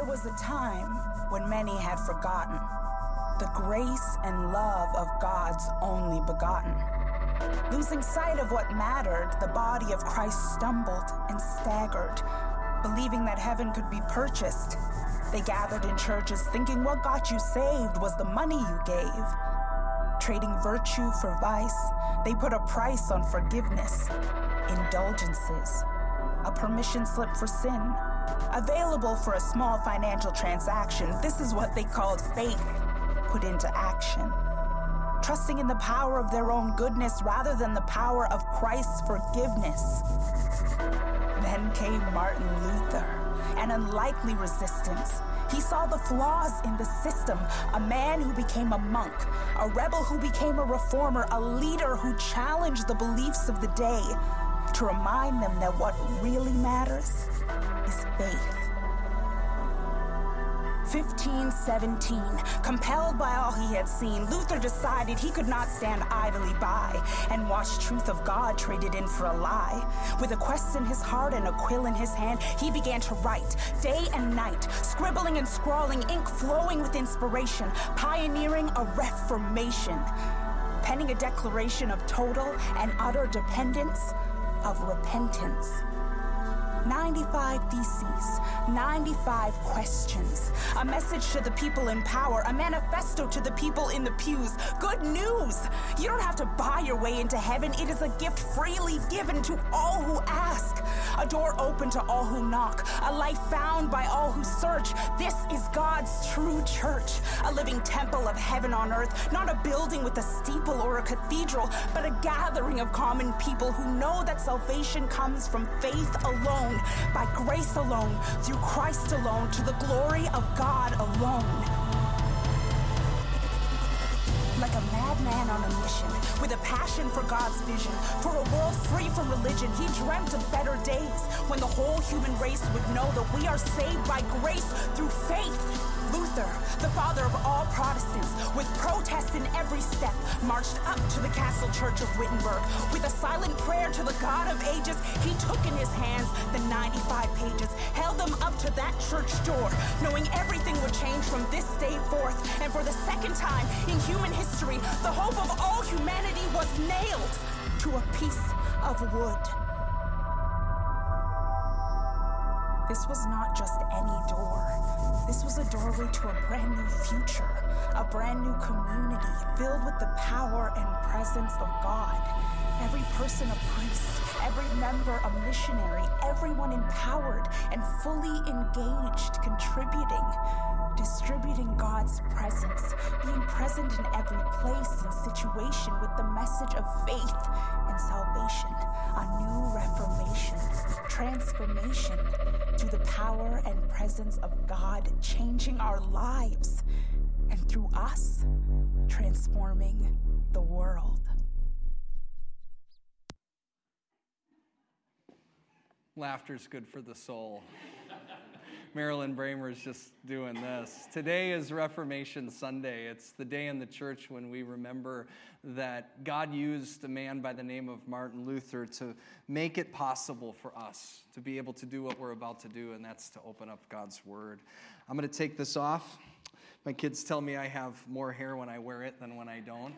There was a time when many had forgotten the grace and love of God's only begotten. Losing sight of what mattered, the body of Christ stumbled and staggered. Believing that heaven could be purchased, they gathered in churches thinking what got you saved was the money you gave. Trading virtue for vice, they put a price on forgiveness, indulgences, a permission slip for sin, available for a small financial transaction. This is what they called faith put into action. Trusting in the power of their own goodness rather than the power of Christ's forgiveness. Then came Martin Luther, an unlikely resistance. He saw the flaws in the system, a man who became a monk, a rebel who became a reformer, a leader who challenged the beliefs of the day to remind them that what really matters is faith. 1517, compelled by all he had seen, Luther decided he could not stand idly by and watch truth of God traded in for a lie. With a quest in his heart and a quill in his hand, he began to write day and night, scribbling and scrawling, ink flowing with inspiration, pioneering a reformation, penning a declaration of total and utter dependence, of repentance. 95 theses, 95 questions, a message to the people in power, a manifesto to the people in the pews. Good news! You don't have to buy your way into heaven. It is a gift freely given to all who ask, a door open to all who knock, a life found by all who search. This is God's true church, a living temple of heaven on earth, not a building with a steeple or a cathedral, but a gathering of common people who know that salvation comes from faith alone, by grace alone, through Christ alone, to the glory of God alone. Like a madman on a mission, with a passion for God's vision, for a world free from religion, he dreamt of better days when the whole human race would know that we are saved by grace through faith. Luther, the father of all Protestants, with protests in every step, marched up to the Castle Church of Wittenberg. With a silent prayer to the God of ages, he took in his hands the 95 pages, held them up to that church door, knowing everything would change from this day forth. And for the second time in human history, the hope of all humanity was nailed to a piece of wood. This was not just any door. This was a doorway to a brand new future, a brand new community filled with the power and presence of God. Every person a priest, every member a missionary, everyone empowered and fully engaged, contributing, distributing God's presence, being present in every place and situation with the message of faith and salvation, a new reformation, transformation, through the power and presence of God changing our lives, and through us, transforming the world. Laughter's good for the soul. Marilyn Bramer's just doing this. Today is Reformation Sunday. It's the day in the church when we remember that God used a man by the name of Martin Luther to make it possible for us to be able to do what we're about to do, and that's to open up God's Word. I'm going to take this off. My kids tell me I have more hair when I wear it than when I don't.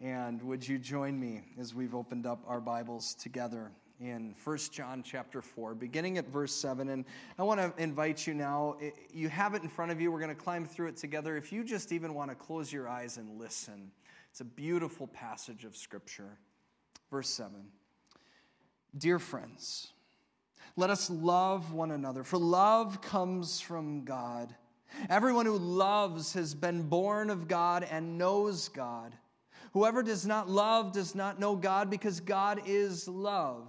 And would you join me as we've opened up our Bibles together in 1 John chapter 4, beginning at verse 7. And I want to invite you now, you have it in front of you. We're going to climb through it together. If you just even want to close your eyes and listen, it's a beautiful passage of Scripture. Verse 7. Dear friends, let us love one another, for love comes from God. Everyone who loves has been born of God and knows God. Whoever does not love does not know God, because God is love.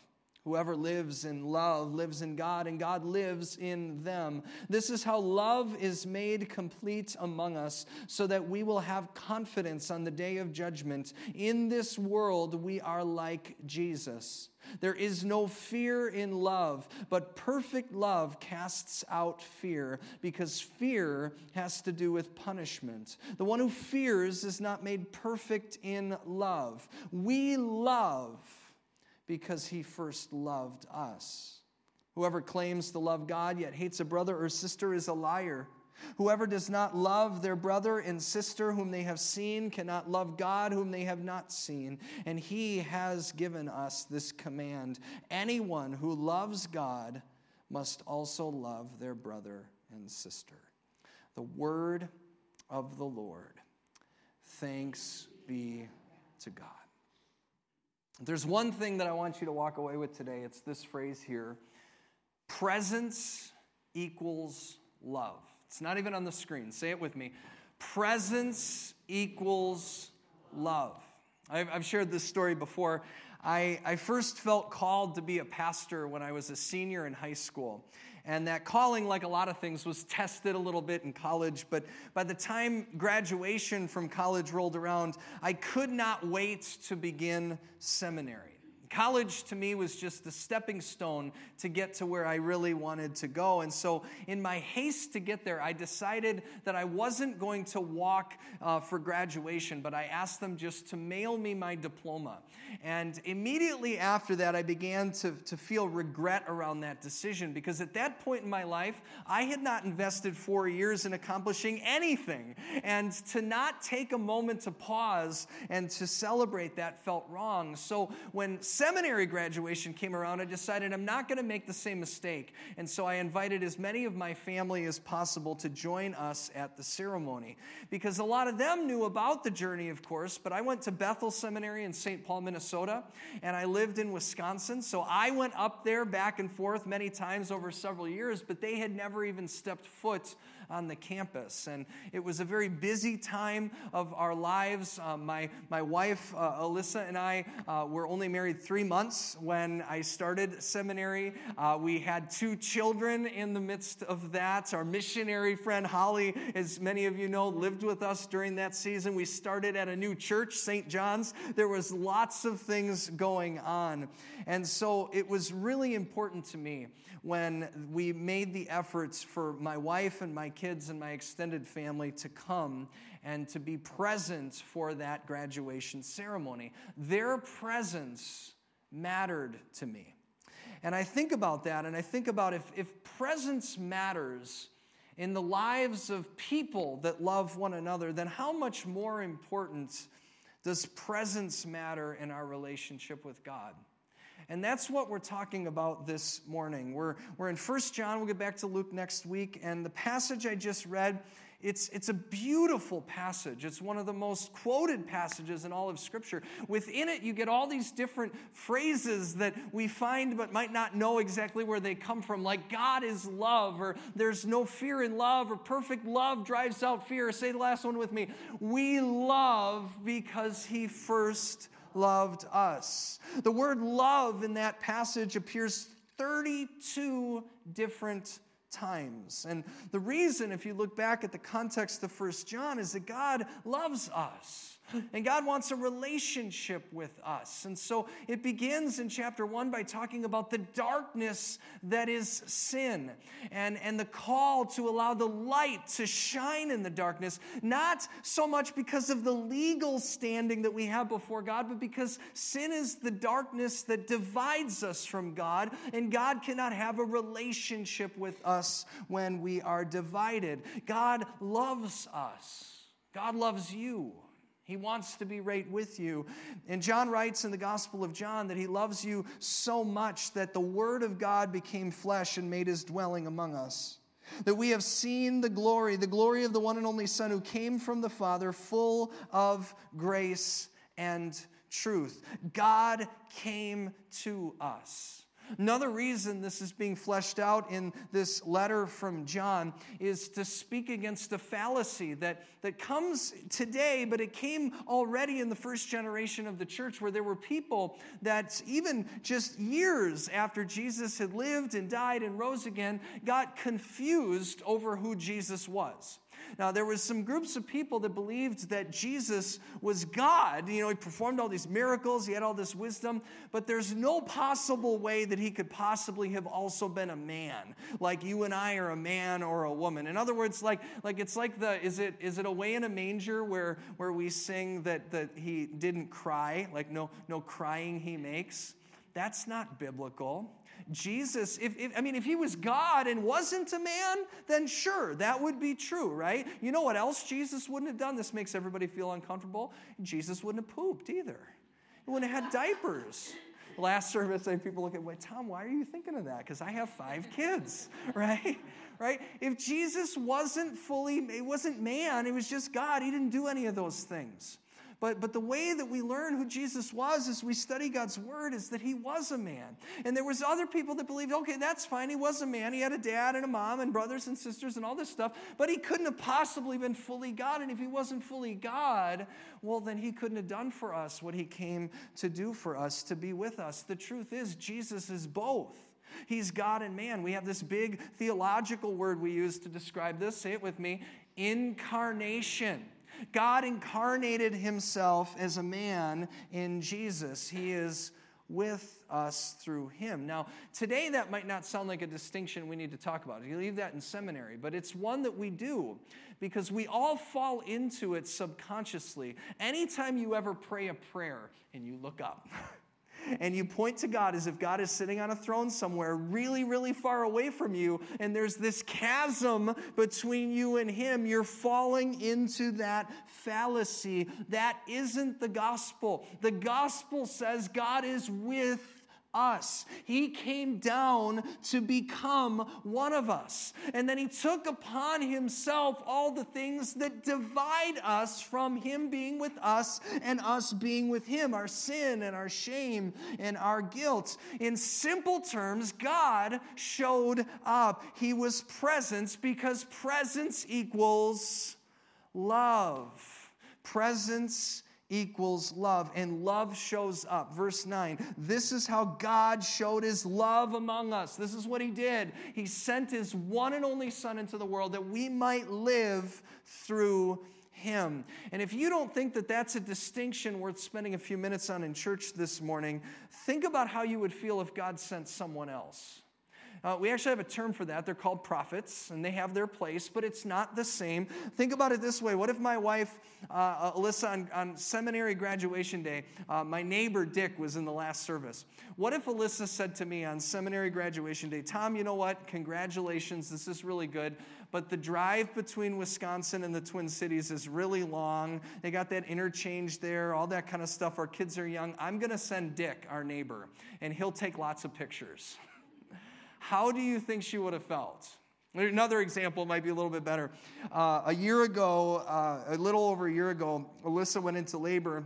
Whoever lives in love lives in God, and God lives in them. This is how love is made complete among us, so that we will have confidence on the day of judgment. In this world, we are like Jesus. There is no fear in love, but perfect love casts out fear, because fear has to do with punishment. The one who fears is not made perfect in love. We love because He first loved us. Whoever claims to love God yet hates a brother or sister is a liar. Whoever does not love their brother and sister whom they have seen cannot love God whom they have not seen. And He has given us this command: anyone who loves God must also love their brother and sister. The word of the Lord. Thanks be to God. There's one thing that I want you to walk away with today. It's this phrase here: presence equals love. It's not even on the screen. Say it with me. Presence equals love. I've shared this story before. I first felt called to be a pastor when I was a senior in high school. And that calling, like a lot of things, was tested a little bit in college. But by the time graduation from college rolled around, I could not wait to begin seminary. College, to me, was just the stepping stone to get to where I really wanted to go. And so in my haste to get there, I decided that I wasn't going to walk for graduation, but I asked them just to mail me my diploma. And immediately after that, I began to feel regret around that decision, because at that point in my life, I had not invested 4 years in accomplishing anything. And to not take a moment to pause and to celebrate that felt wrong. So when seminary graduation came around, I decided I'm not going to make the same mistake. And so I invited as many of my family as possible to join us at the ceremony, because a lot of them knew about the journey, of course, but I went to Bethel Seminary in St. Paul, Minnesota, and I lived in Wisconsin. So I went up there back and forth many times over several years, but they had never even stepped foot on the campus. And it was a very busy time of our lives. My wife, Alyssa, and I were only married 3 months when I started seminary. We had 2 children in the midst of that. Our missionary friend Holly, as many of you know, lived with us during that season. We started at a new church, St. John's. There was lots of things going on. And so it was really important to me when we made the efforts for my wife and my kids and my extended family to come and to be present for that graduation ceremony. Their presence mattered to me. And I think about that, and I think about if presence matters in the lives of people that love one another, then how much more important does presence matter in our relationship with God? And that's what we're talking about this morning. We're in 1 John. We'll get back to Luke next week. And the passage I just read, it's a beautiful passage. It's one of the most quoted passages in all of Scripture. Within it, you get all these different phrases that we find but might not know exactly where they come from, like God is love, or there's no fear in love, or perfect love drives out fear. Say the last one with me. We love because He first loved us. The word love in that passage appears 32 different times. And the reason, if you look back at the context of 1 John, is that God loves us. And God wants a relationship with us. And so it begins in chapter 1 by talking about the darkness that is sin, and the call to allow the light to shine in the darkness, not so much because of the legal standing that we have before God, but because sin is the darkness that divides us from God, and God cannot have a relationship with us when we are divided. God loves us. God loves you. He wants to be right with you. And John writes in the Gospel of John that He loves you so much that the Word of God became flesh and made His dwelling among us. that we have seen the glory of the one and only Son who came from the Father, full of grace and truth. God came to us. Another reason this is being fleshed out in this letter from John is to speak against a fallacy that comes today, but it came already in the first generation of the church, where there were people that even just years after Jesus had lived and died and rose again, got confused over who Jesus was. Now, there was some groups of people that believed that Jesus was God. You know, he performed all these miracles, he had all this wisdom, but there's no possible way that he could possibly have also been a man, like you and I are a man or a woman. In other words, like it's like the, is it Away in a Manger where we sing that he didn't cry, like no crying he makes? That's not biblical. Jesus, if he was God and wasn't a man, then sure, that would be true, right? You know what else Jesus wouldn't have done? This makes everybody feel uncomfortable. Jesus wouldn't have pooped either. He wouldn't have had diapers. Last service, I had people look at me, Tom, why are you thinking of that? Because I have 5 kids, right? Right? If Jesus wasn't man, he was just God, he didn't do any of those things. But the way that we learn who Jesus was as we study God's word is that he was a man. And there was other people that believed, okay, that's fine, he was a man. He had a dad and a mom and brothers and sisters and all this stuff, but he couldn't have possibly been fully God. And if he wasn't fully God, well, then he couldn't have done for us what he came to do for us, to be with us. The truth is, Jesus is both. He's God and man. We have this big theological word we use to describe this. Say it with me: incarnation. God incarnated himself as a man in Jesus. He is with us through him. Now, today that might not sound like a distinction we need to talk about. You leave that in seminary, but it's one that we do because we all fall into it subconsciously. Anytime you ever pray a prayer and you look up and you point to God as if God is sitting on a throne somewhere really, really far away from you, and there's this chasm between you and him, you're falling into that fallacy. That isn't the gospel. The gospel says God is with us. He came down to become one of us. And then he took upon himself all the things that divide us from him being with us and us being with him, our sin and our shame and our guilt. In simple terms, God showed up. He was presence, because presence equals love. Presence equals love, and love shows up. Verse 9, this is how God showed his love among us. This is what he did. He sent his one and only Son into the world that we might live through him. And if you don't think that that's a distinction worth spending a few minutes on in church this morning, think about how you would feel if God sent someone else. We actually have a term for that. They're called prophets, and they have their place, but it's not the same. Think about it this way. What if my wife, Alyssa, on seminary graduation day, my neighbor Dick was in the last service. What if Alyssa said to me on seminary graduation day, Tom, you know what? Congratulations. This is really good, but the drive between Wisconsin and the Twin Cities is really long. They got that interchange there, all that kind of stuff. Our kids are young. I'm going to send Dick, our neighbor, and he'll take lots of pictures. How do you think she would have felt? Another example might be a little bit better. A little over a year ago, Alyssa went into labor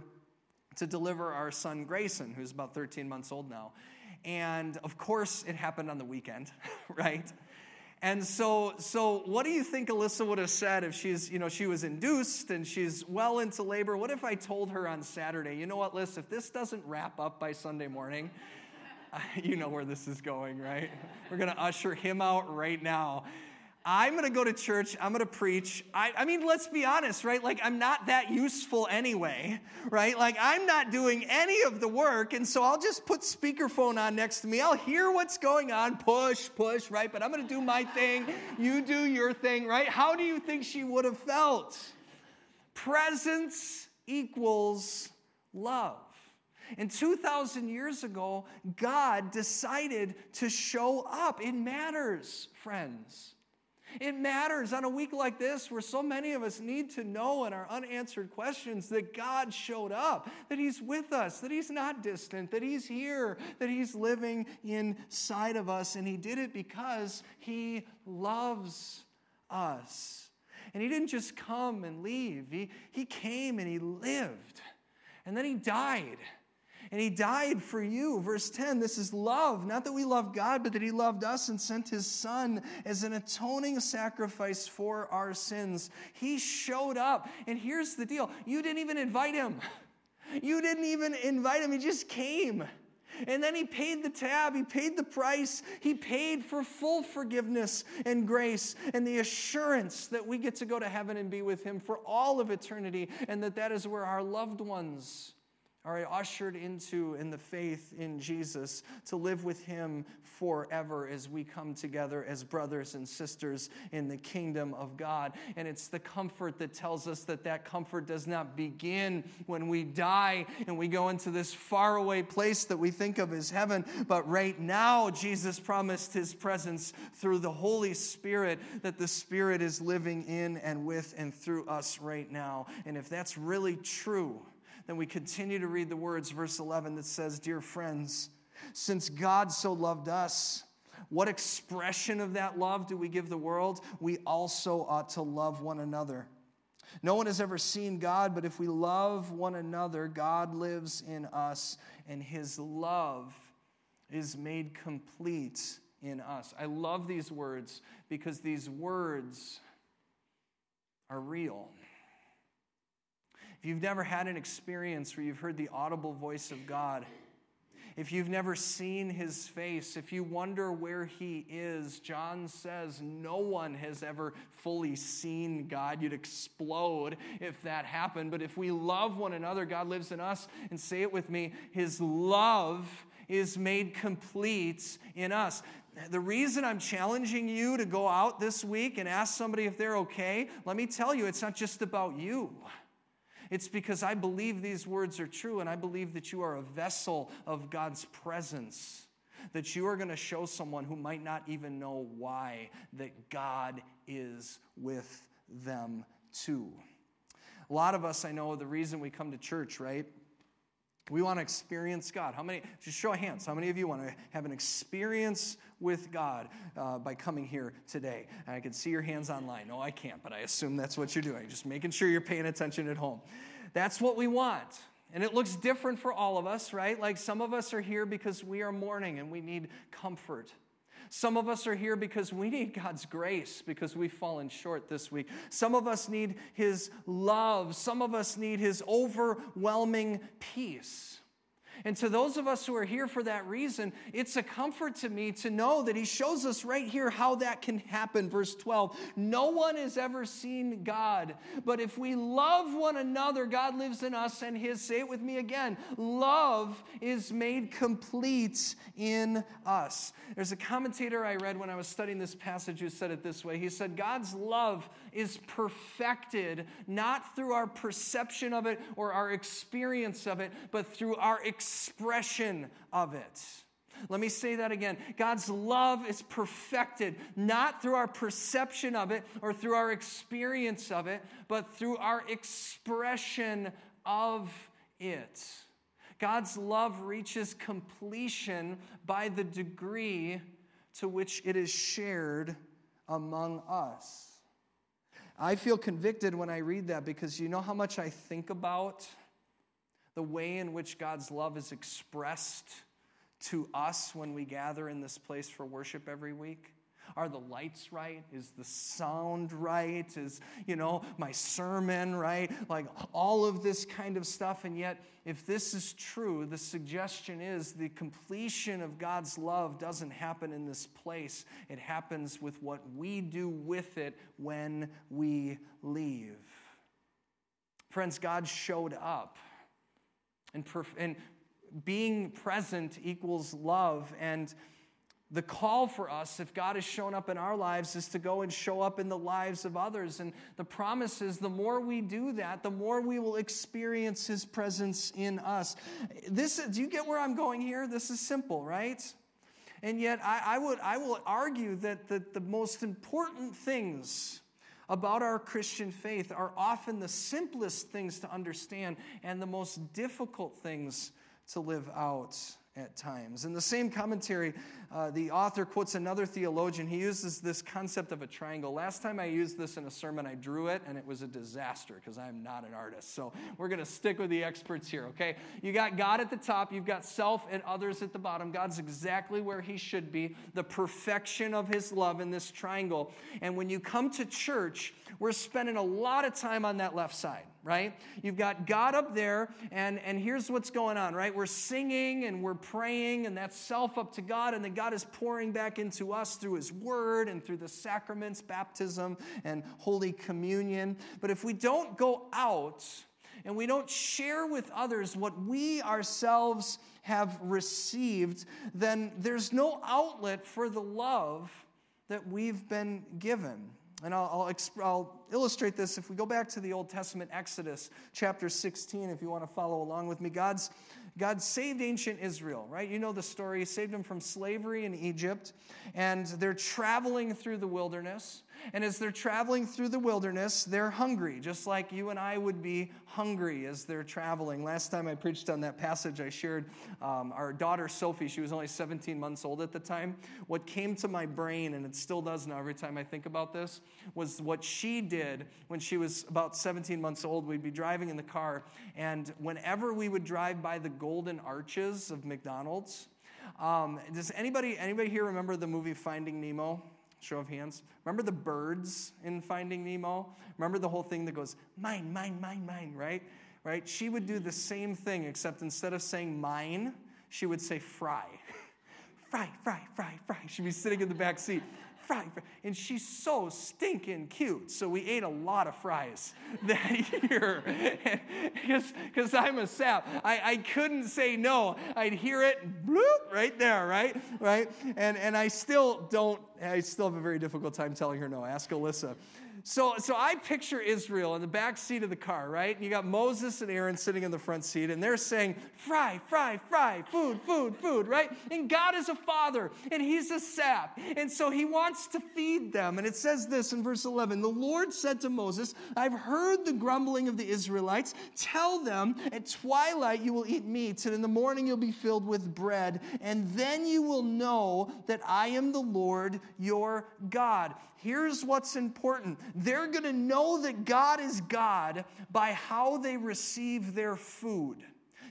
to deliver our son Grayson, who's about 13 months old now. And of course, it happened on the weekend, right? And so what do you think Alyssa would have said if she was induced and she's well into labor? What if I told her on Saturday, you know what, Liz, if this doesn't wrap up by Sunday morning, you know where this is going, right? We're going to usher him out right now. I'm going to go to church. I'm going to preach. I mean, let's be honest, right? Like, I'm not that useful anyway, right? Like, I'm not doing any of the work, and so I'll just put speakerphone on next to me. I'll hear what's going on, push, right? But I'm going to do my thing. You do your thing, right? How do you think she would have felt? Presence equals love. And 2,000 years ago, God decided to show up. It matters, friends. It matters on a week like this where so many of us need to know in our unanswered questions that God showed up, that he's with us, that he's not distant, that he's here, that he's living inside of us. And he did it because he loves us. And he didn't just come and leave. He came and he lived. And then he died. And he died for you. Verse 10, this is love. Not that we love God, but that he loved us and sent his son as an atoning sacrifice for our sins. He showed up. And here's the deal. You didn't even invite him. You didn't even invite him. He just came. And then he paid the tab. He paid the price. He paid for full forgiveness and grace and the assurance that we get to go to heaven and be with him for all of eternity, and that is where our loved ones are ushered into in the faith in Jesus to live with him forever as we come together as brothers and sisters in the kingdom of God. And it's the comfort that tells us that comfort does not begin when we die and we go into this faraway place that we think of as heaven. But right now, Jesus promised his presence through the Holy Spirit, that the Spirit is living in and with and through us right now. And if that's really true, then we continue to read the words, verse 11, that says, "Dear friends, since God so loved us," what expression of that love do we give the world? "We also ought to love one another. No one has ever seen God, but if we love one another, God lives in us, and his love is made complete in us." I love these words because these words are real. If you've never had an experience where you've heard the audible voice of God, if you've never seen his face, if you wonder where he is, John says no one has ever fully seen God. You'd explode if that happened. But if we love one another, God lives in us. And say it with me, his love is made complete in us. The reason I'm challenging you to go out this week and ask somebody if they're okay, let me tell you, it's not just about you. It's because I believe these words are true, and I believe that you are a vessel of God's presence, that you are going to show someone who might not even know why that God is with them too. A lot of us, I know, the reason we come to church, right? We want to experience God. How many, just show of hands, how many of you want to have an experience with God by coming here today? And I can see your hands online. No, I can't, but I assume that's what you're doing, just making sure you're paying attention at home. That's what we want. And it looks different for all of us, right? Like some of us are here because we are mourning and we need comfort. Some of us are here because we need God's grace because we've fallen short this week. Some of us need his love. Some of us need his overwhelming peace. And to those of us who are here for that reason, it's a comfort to me to know that he shows us right here how that can happen. Verse 12, no one has ever seen God, but if we love one another, God lives in us and his, say it with me again, love is made complete in us. There's a commentator I read when I was studying this passage who said it this way. He said, God's love is perfected not through our perception of it or our experience of it, but through our expression of it. Let me say that again. God's love is perfected not through our perception of it or through our experience of it, but through our expression of it. God's love reaches completion by the degree to which it is shared among us. I feel convicted when I read that because you know how much I think about the way in which God's love is expressed to us when we gather in this place for worship every week. Are the lights right? Is the sound right? Is, my sermon right? Like all of this kind of stuff. And yet, if this is true, the suggestion is the completion of God's love doesn't happen in this place. It happens with what we do with it when we leave. Friends, God showed up. And being present equals love. And the call for us, if God has shown up in our lives, is to go and show up in the lives of others. And the promise is the more we do that, the more we will experience his presence in us. Do you get where I'm going here? This is simple, right? And yet I will argue that the most important things about our Christian faith are often the simplest things to understand and the most difficult things to live out at times. In the same commentary, the author quotes another theologian. He uses this concept of a triangle. Last time I used this in a sermon, I drew it, and it was a disaster because I'm not an artist. So we're going to stick with the experts here, okay? You got God at the top. You've got self and others at the bottom. God's exactly where he should be, the perfection of his love in this triangle. And when you come to church, we're spending a lot of time on that left side, right? You've got God up there, and here's what's going on, right? We're singing and we're praying, and that's self up to God, and then God is pouring back into us through his word and through the sacraments, baptism, and Holy Communion. But if we don't go out and we don't share with others what we ourselves have received, then there's no outlet for the love that we've been given. And I'll illustrate this if we go back to the Old Testament, Exodus chapter 16, if you want to follow along with me. God saved ancient Israel, right? You know the story. He saved them from slavery in Egypt, and they're traveling through the wilderness. And as they're traveling through the wilderness, they're hungry, just like you and I would be hungry as they're traveling. Last time I preached on that passage, I shared our daughter Sophie. She was only 17 months old at the time. What came to my brain, and it still does now every time I think about this, was what she did when she was about 17 months old. We'd be driving in the car, and whenever we would drive by the golden arches of McDonald's, does anybody here remember the movie Finding Nemo? Show of hands. Remember the birds in Finding Nemo? Remember the whole thing that goes, mine, mine, mine, mine, right? Right? She would do the same thing, except instead of saying mine, she would say fry. Fry, fry, fry, fry. She'd be sitting in the back seat. Fry, fry. And she's so stinking cute. So we ate a lot of fries that year. Because I'm a sap. I couldn't say no. I'd hear it, bloop, right there, right? Right? And I still have a very difficult time telling her no. Ask Alyssa. So I picture Israel in the back seat of the car, right? And you got Moses and Aaron sitting in the front seat, and they're saying, fry, fry, fry, food, food, food, right? And God is a father, and he's a sap, and so he wants to feed them. And it says this in verse 11, the Lord said to Moses, I've heard the grumbling of the Israelites. Tell them, at twilight you will eat meat, and in the morning you'll be filled with bread, and then you will know that I am the Lord your God. Here's what's important. They're going to know that God is God by how they receive their food.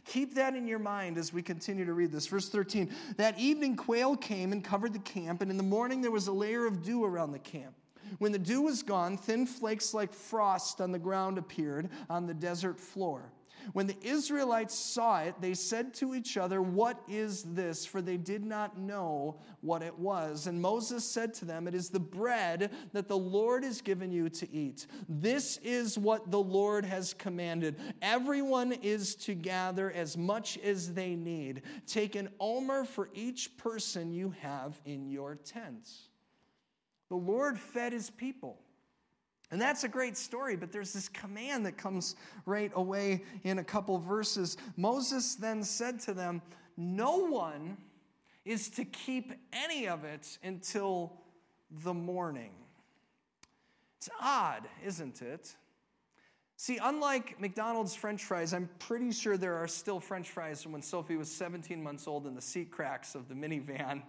Keep that in your mind as we continue to read this. Verse 13, that evening quail came and covered the camp, and in the morning there was a layer of dew around the camp. When the dew was gone, thin flakes like frost on the ground appeared on the desert floor. When the Israelites saw it, they said to each other, what is this? For they did not know what it was. And Moses said to them, it is the bread that the Lord has given you to eat. This is what the Lord has commanded. Everyone is to gather as much as they need. Take an omer for each person you have in your tents. The Lord fed his people. And that's a great story, but there's this command that comes right away in a couple verses. Moses then said to them, no one is to keep any of it until the morning. It's odd, isn't it? See, unlike McDonald's French fries, I'm pretty sure there are still French fries from when Sophie was 17 months old in the seat cracks of the minivan.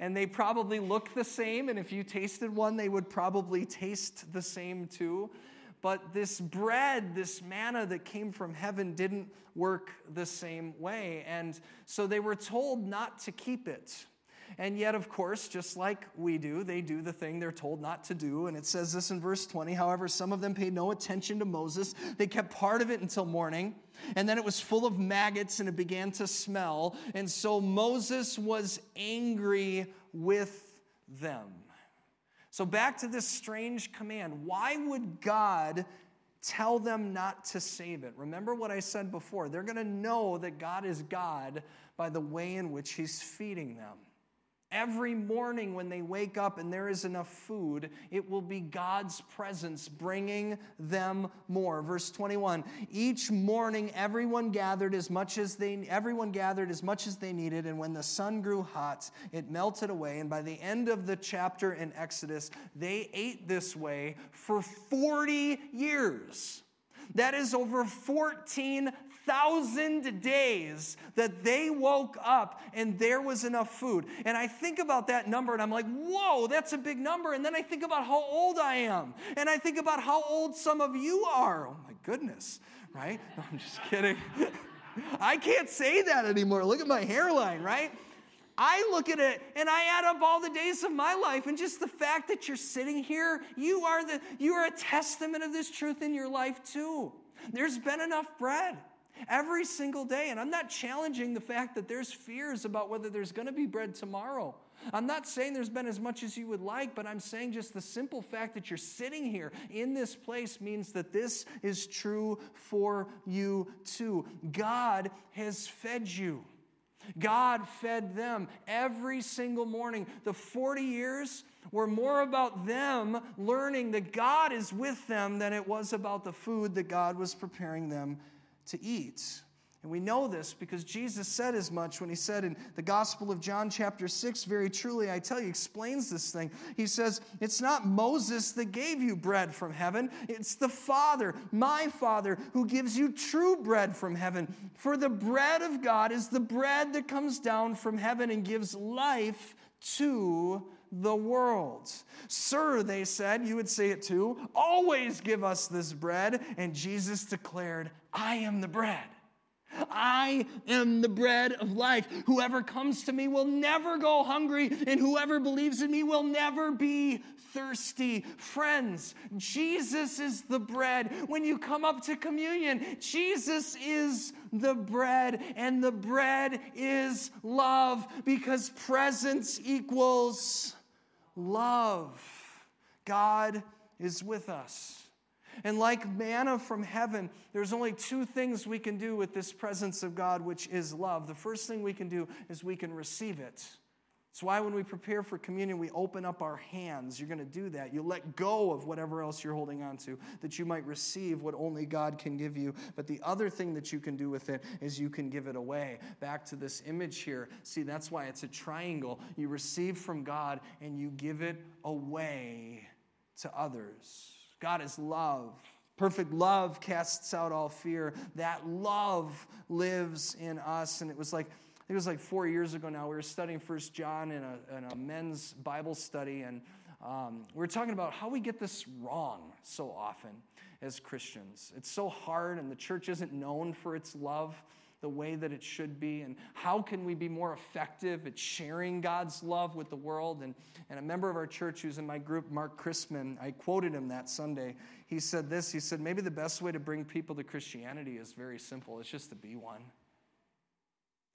And they probably look the same, and if you tasted one, they would probably taste the same too. But this bread, this manna that came from heaven, didn't work the same way. And so they were told not to keep it. And yet, of course, just like we do, they do the thing they're told not to do. And it says this in verse 20, however, some of them paid no attention to Moses. They kept part of it until morning. And then it was full of maggots and it began to smell. And so Moses was angry with them. So back to this strange command. Why would God tell them not to save it? Remember what I said before. They're going to know that God is God by the way in which he's feeding them. Every morning when they wake up and there is enough food, it will be God's presence bringing them more. Verse 21, each morning everyone gathered as much as they needed, and when the sun grew hot, it melted away, and by the end of the chapter in Exodus, they ate this way for 40 years. That is over 14,000 days that they woke up and there was enough food. And I think about that number and I'm like, whoa, that's a big number. And then I think about how old I am. And I think about how old some of you are. Oh my goodness, right? No, I'm just kidding. I can't say that anymore. Look at my hairline, right? I look at it and I add up all the days of my life, and just the fact that you're sitting here, you are a testament of this truth in your life too. There's been enough bread every single day, and I'm not challenging the fact that there's fears about whether there's going to be bread tomorrow. I'm not saying there's been as much as you would like, but I'm saying just the simple fact that you're sitting here in this place means that this is true for you too. God has fed you. God fed them every single morning. The 40 years were more about them learning that God is with them than it was about the food that God was preparing them to eat. And we know this because Jesus said as much when he said in the Gospel of John chapter 6, very truly, I tell you, explains this thing. He says, it's not Moses that gave you bread from heaven. It's the Father, my Father, who gives you true bread from heaven. For the bread of God is the bread that comes down from heaven and gives life to the world. Sir, they said, you would say it too, always give us this bread. And Jesus declared, I am the bread. I am the bread of life. Whoever comes to me will never go hungry, and whoever believes in me will never be thirsty. Friends, Jesus is the bread. When you come up to communion, Jesus is the bread, and the bread is love, because presence equals love. God is with us. And like manna from heaven, there's only two things we can do with this presence of God, which is love. The first thing we can do is we can receive it. That's why when we prepare for communion, we open up our hands. You're going to do that. You'll let go of whatever else you're holding on to, that you might receive what only God can give you. But the other thing that you can do with it is you can give it away. Back to this image here. See, that's why it's a triangle. You receive from God, and you give it away to others. God is love. Perfect love casts out all fear. That love lives in us. And it was like 4 years ago now, we were studying 1 John in a men's Bible study, and we were talking about how we get this wrong so often as Christians. It's so hard, and the church isn't known for its love the way that it should be, and how can we be more effective at sharing God's love with the world? And a member of our church who's in my group, Mark Chrisman, I quoted him that Sunday. He said this, he said, maybe the best way to bring people to Christianity is very simple. It's just to be one.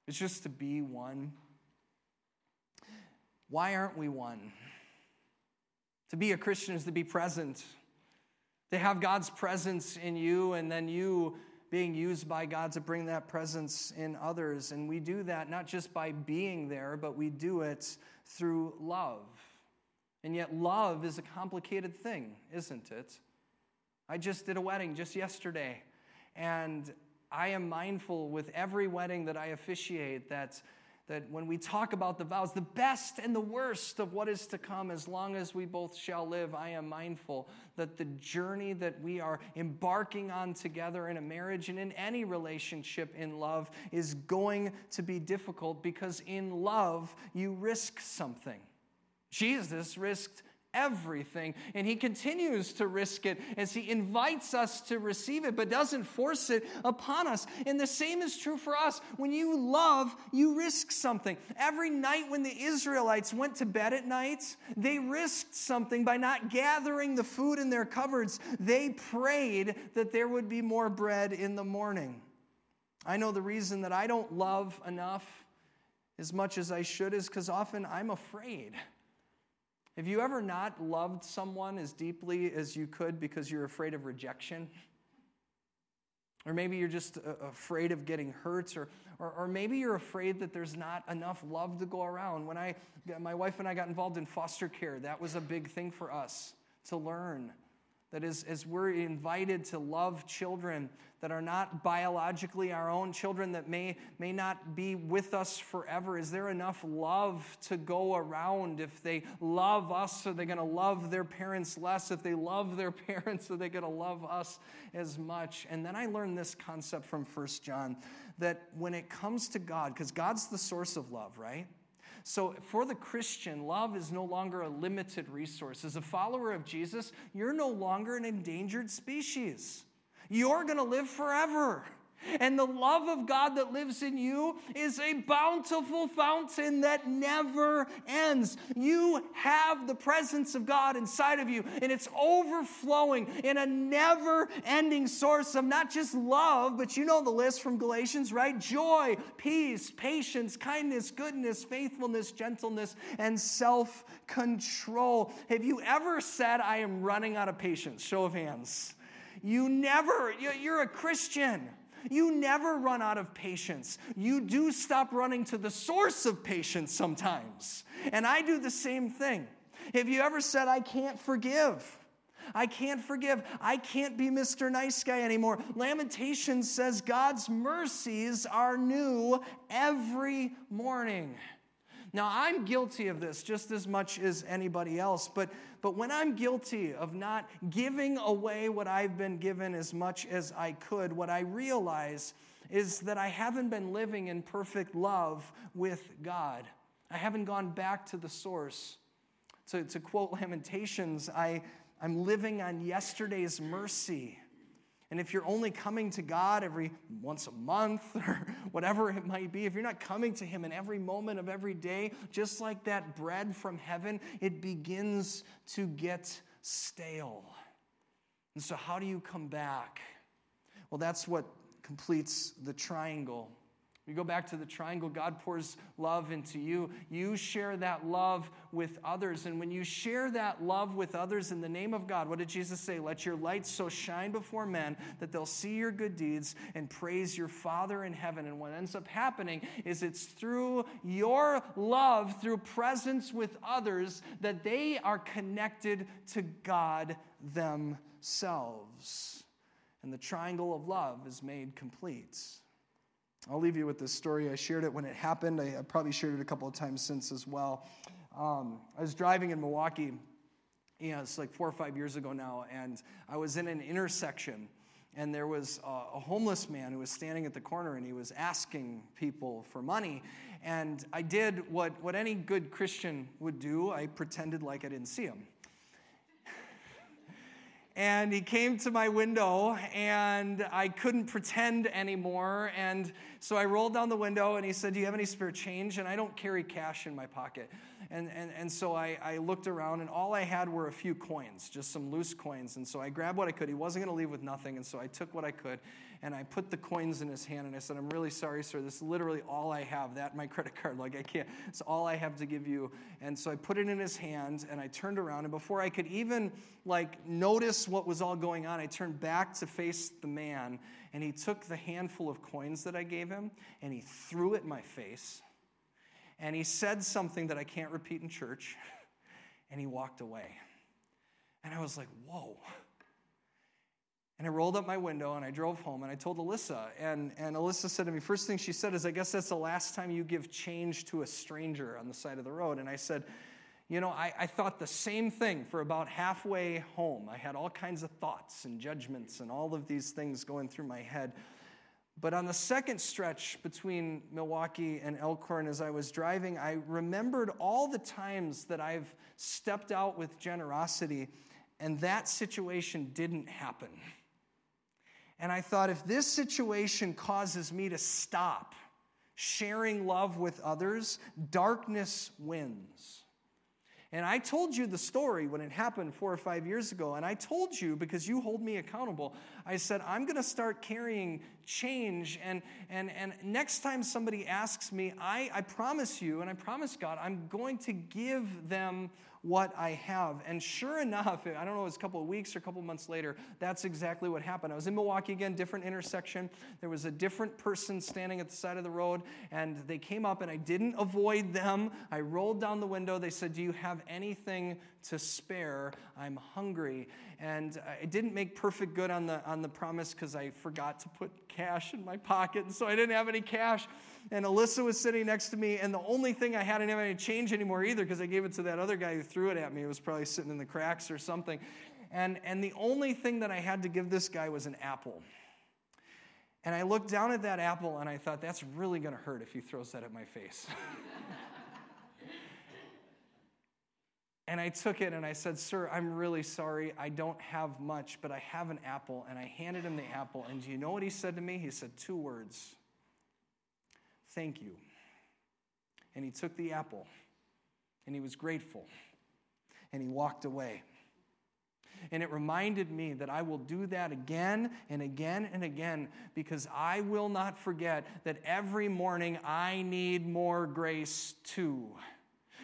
It's just to be one. Why aren't we one? To be a Christian is to be present, to have God's presence in you, and then you being used by God to bring that presence in others. And we do that not just by being there, but we do it through love. And yet love is a complicated thing, isn't it? I just did a wedding just yesterday, and I am mindful with every wedding that I officiate that when we talk about the vows, the best and the worst of what is to come, as long as we both shall live, I am mindful that the journey that we are embarking on together in a marriage and in any relationship in love is going to be difficult, because in love, you risk something. Jesus risked everything, and he continues to risk it as he invites us to receive it, but doesn't force it upon us. And the same is true for us. When you love, you risk something. Every night when the Israelites went to bed at night, they risked something by not gathering the food in their cupboards. They prayed that there would be more bread in the morning. I know the reason that I don't love enough as much as I should is because often I'm afraid. Have you ever not loved someone as deeply as you could because you're afraid of rejection? Or maybe you're just afraid of getting hurt, or maybe you're afraid that there's not enough love to go around. When my wife and I got involved in foster care, that was a big thing for us to learn. That as we're invited to love children that are not biologically our own children, that may not be with us forever, is there enough love to go around? If they love us, are they going to love their parents less? If they love their parents, are they going to love us as much? And then I learned this concept from 1 John, that when it comes to God, because God's the source of love, right? So for the Christian, love is no longer a limited resource. As a follower of Jesus, you're no longer an endangered species. You're going to live forever. And the love of God that lives in you is a bountiful fountain that never ends. You have the presence of God inside of you, and it's overflowing in a never-ending source of not just love, but you know the list from Galatians, right? Joy, peace, patience, kindness, goodness, faithfulness, gentleness, and self-control. Have you ever said, I am running out of patience? Show of hands. You never, you're a Christian. You never run out of patience. You do stop running to the source of patience sometimes. And I do the same thing. Have you ever said, I can't forgive? I can't forgive. I can't be Mr. Nice Guy anymore. Lamentations says God's mercies are new every morning. Now, I'm guilty of this just as much as anybody else, but when I'm guilty of not giving away what I've been given as much as I could, what I realize is that I haven't been living in perfect love with God. I haven't gone back to the source. To quote Lamentations, I'm living on yesterday's mercy. And if you're only coming to God every once a month or whatever it might be, if you're not coming to Him in every moment of every day, just like that bread from heaven, it begins to get stale. And so how do you come back? Well, that's what completes the triangle. We go back to the triangle. God pours love into you. You share that love with others. And when you share that love with others in the name of God, what did Jesus say? Let your light so shine before men that they'll see your good deeds and praise your Father in heaven. And what ends up happening is it's through your love, through presence with others, that they are connected to God themselves. And the triangle of love is made complete. I'll leave you with this story. I shared it when it happened. I probably shared it a couple of times since as well. I was driving in Milwaukee, it's like 4 or 5 years ago now, and I was in an intersection, and there was a homeless man who was standing at the corner, and he was asking people for money. And I did what any good Christian would do. I pretended like I didn't see him. And he came to my window, and I couldn't pretend anymore. And so I rolled down the window, and he said, do you have any spare change? And I don't carry cash in my pocket. And so I looked around, and all I had were a few coins, just some loose coins. And so I grabbed what I could. He wasn't going to leave with nothing. And so I took what I could, and I put the coins in his hand. And I said, I'm really sorry, sir. This is literally all I have. That and my credit card. Like, I can't. It's all I have to give you. And so I put it in his hand, and I turned around. And before I could even, notice what was all going on, I turned back to face the man, and he took the handful of coins that I gave him, and he threw it in my face, and he said something that I can't repeat in church, and he walked away. And I was like, whoa. And I rolled up my window, and I drove home, and I told Alyssa, and Alyssa said to me, first thing she said is, I guess that's the last time you give change to a stranger on the side of the road. And I said, I thought the same thing for about halfway home. I had all kinds of thoughts and judgments and all of these things going through my head. But on the second stretch between Milwaukee and Elkhorn, as I was driving, I remembered all the times that I've stepped out with generosity, and that situation didn't happen. And I thought, if this situation causes me to stop sharing love with others, darkness wins. And I told you the story when it happened 4 or 5 years ago, and I told you, because you hold me accountable, I said, I'm going to start carrying change. And next time somebody asks me, I promise you, and I promise God, I'm going to give them what I have. And sure enough, I don't know, it was a couple of weeks or a couple of months later, that's exactly what happened. I was in Milwaukee again, different intersection. There was a different person standing at the side of the road, and they came up, and I didn't avoid them. I rolled down the window. They said, "Do you have anything to spare? I'm hungry." And I didn't make perfect good on the promise because I forgot to put cash in my pocket, and so I didn't have any cash. And Alyssa was sitting next to me, and the only thing I had, I didn't have any change anymore either because I gave it to that other guy who threw it at me. It was probably sitting in the cracks or something. And the only thing that I had to give this guy was an apple. And I looked down at that apple, and I thought, that's really going to hurt if he throws that at my face. And I took it, and I said, "Sir, I'm really sorry. I don't have much, but I have an apple." And I handed him the apple, and do you know what he said to me? He said 2 words. "Thank you." And he took the apple, and he was grateful, and he walked away. And it reminded me that I will do that again and again and again, because I will not forget that every morning I need more grace too.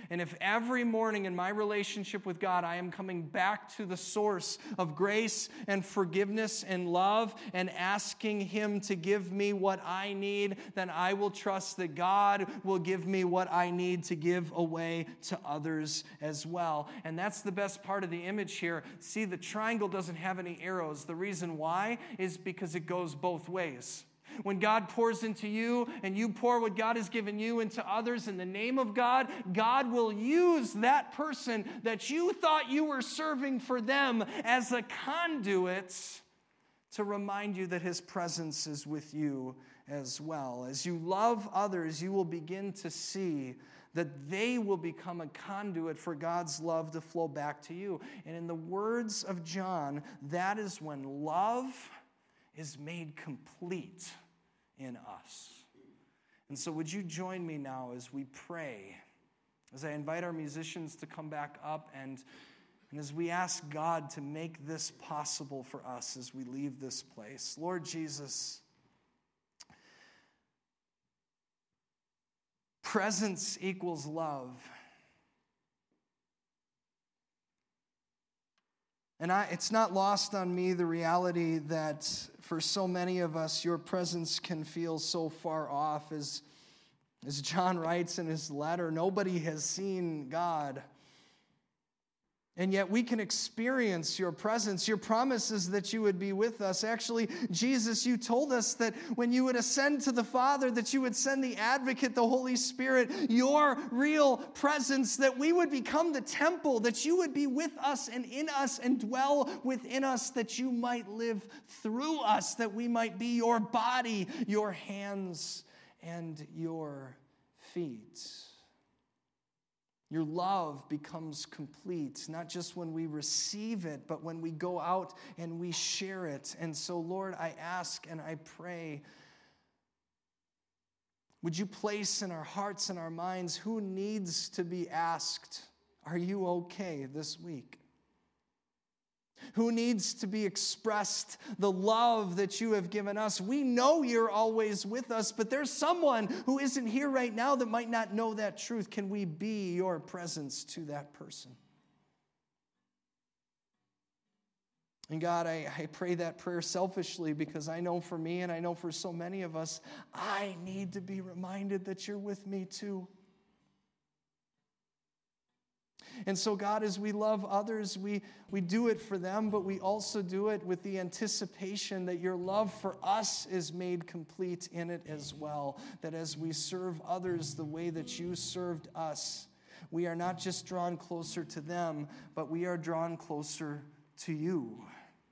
And if every morning in my relationship with God, I am coming back to the source of grace and forgiveness and love and asking Him to give me what I need, then I will trust that God will give me what I need to give away to others as well. And that's the best part of the image here. See, the triangle doesn't have any arrows. The reason why is because it goes both ways. When God pours into you and you pour what God has given you into others in the name of God, God will use that person that you thought you were serving for them as a conduit to remind you that His presence is with you as well. As you love others, you will begin to see that they will become a conduit for God's love to flow back to you. And in the words of John, that is when love is made complete in us. And so would you join me now as we pray, as I invite our musicians to come back up, and as we ask God to make this possible for us as we leave this place. Lord Jesus, presence equals love. And it's not lost on me the reality that for so many of us, your presence can feel so far off. As John writes in his letter, nobody has seen God. And yet we can experience your presence. Your promise is that you would be with us. Actually, Jesus, you told us that when you would ascend to the Father, that you would send the Advocate, the Holy Spirit, your real presence, that we would become the temple, that you would be with us and in us and dwell within us, that you might live through us, that we might be your body, your hands, and your feet. Your love becomes complete, not just when we receive it, but when we go out and we share it. And so, Lord, I ask and I pray, would you place in our hearts and our minds who needs to be asked, "Are you okay this week?" Who needs to be expressed the love that you have given us? We know you're always with us, but there's someone who isn't here right now that might not know that truth. Can we be your presence to that person? And God, I pray that prayer selfishly because I know for me and I know for so many of us, I need to be reminded that you're with me too. And so, God, as we love others, we do it for them, but we also do it with the anticipation that your love for us is made complete in it as well. That as we serve others the way that you served us, we are not just drawn closer to them, but we are drawn closer to you.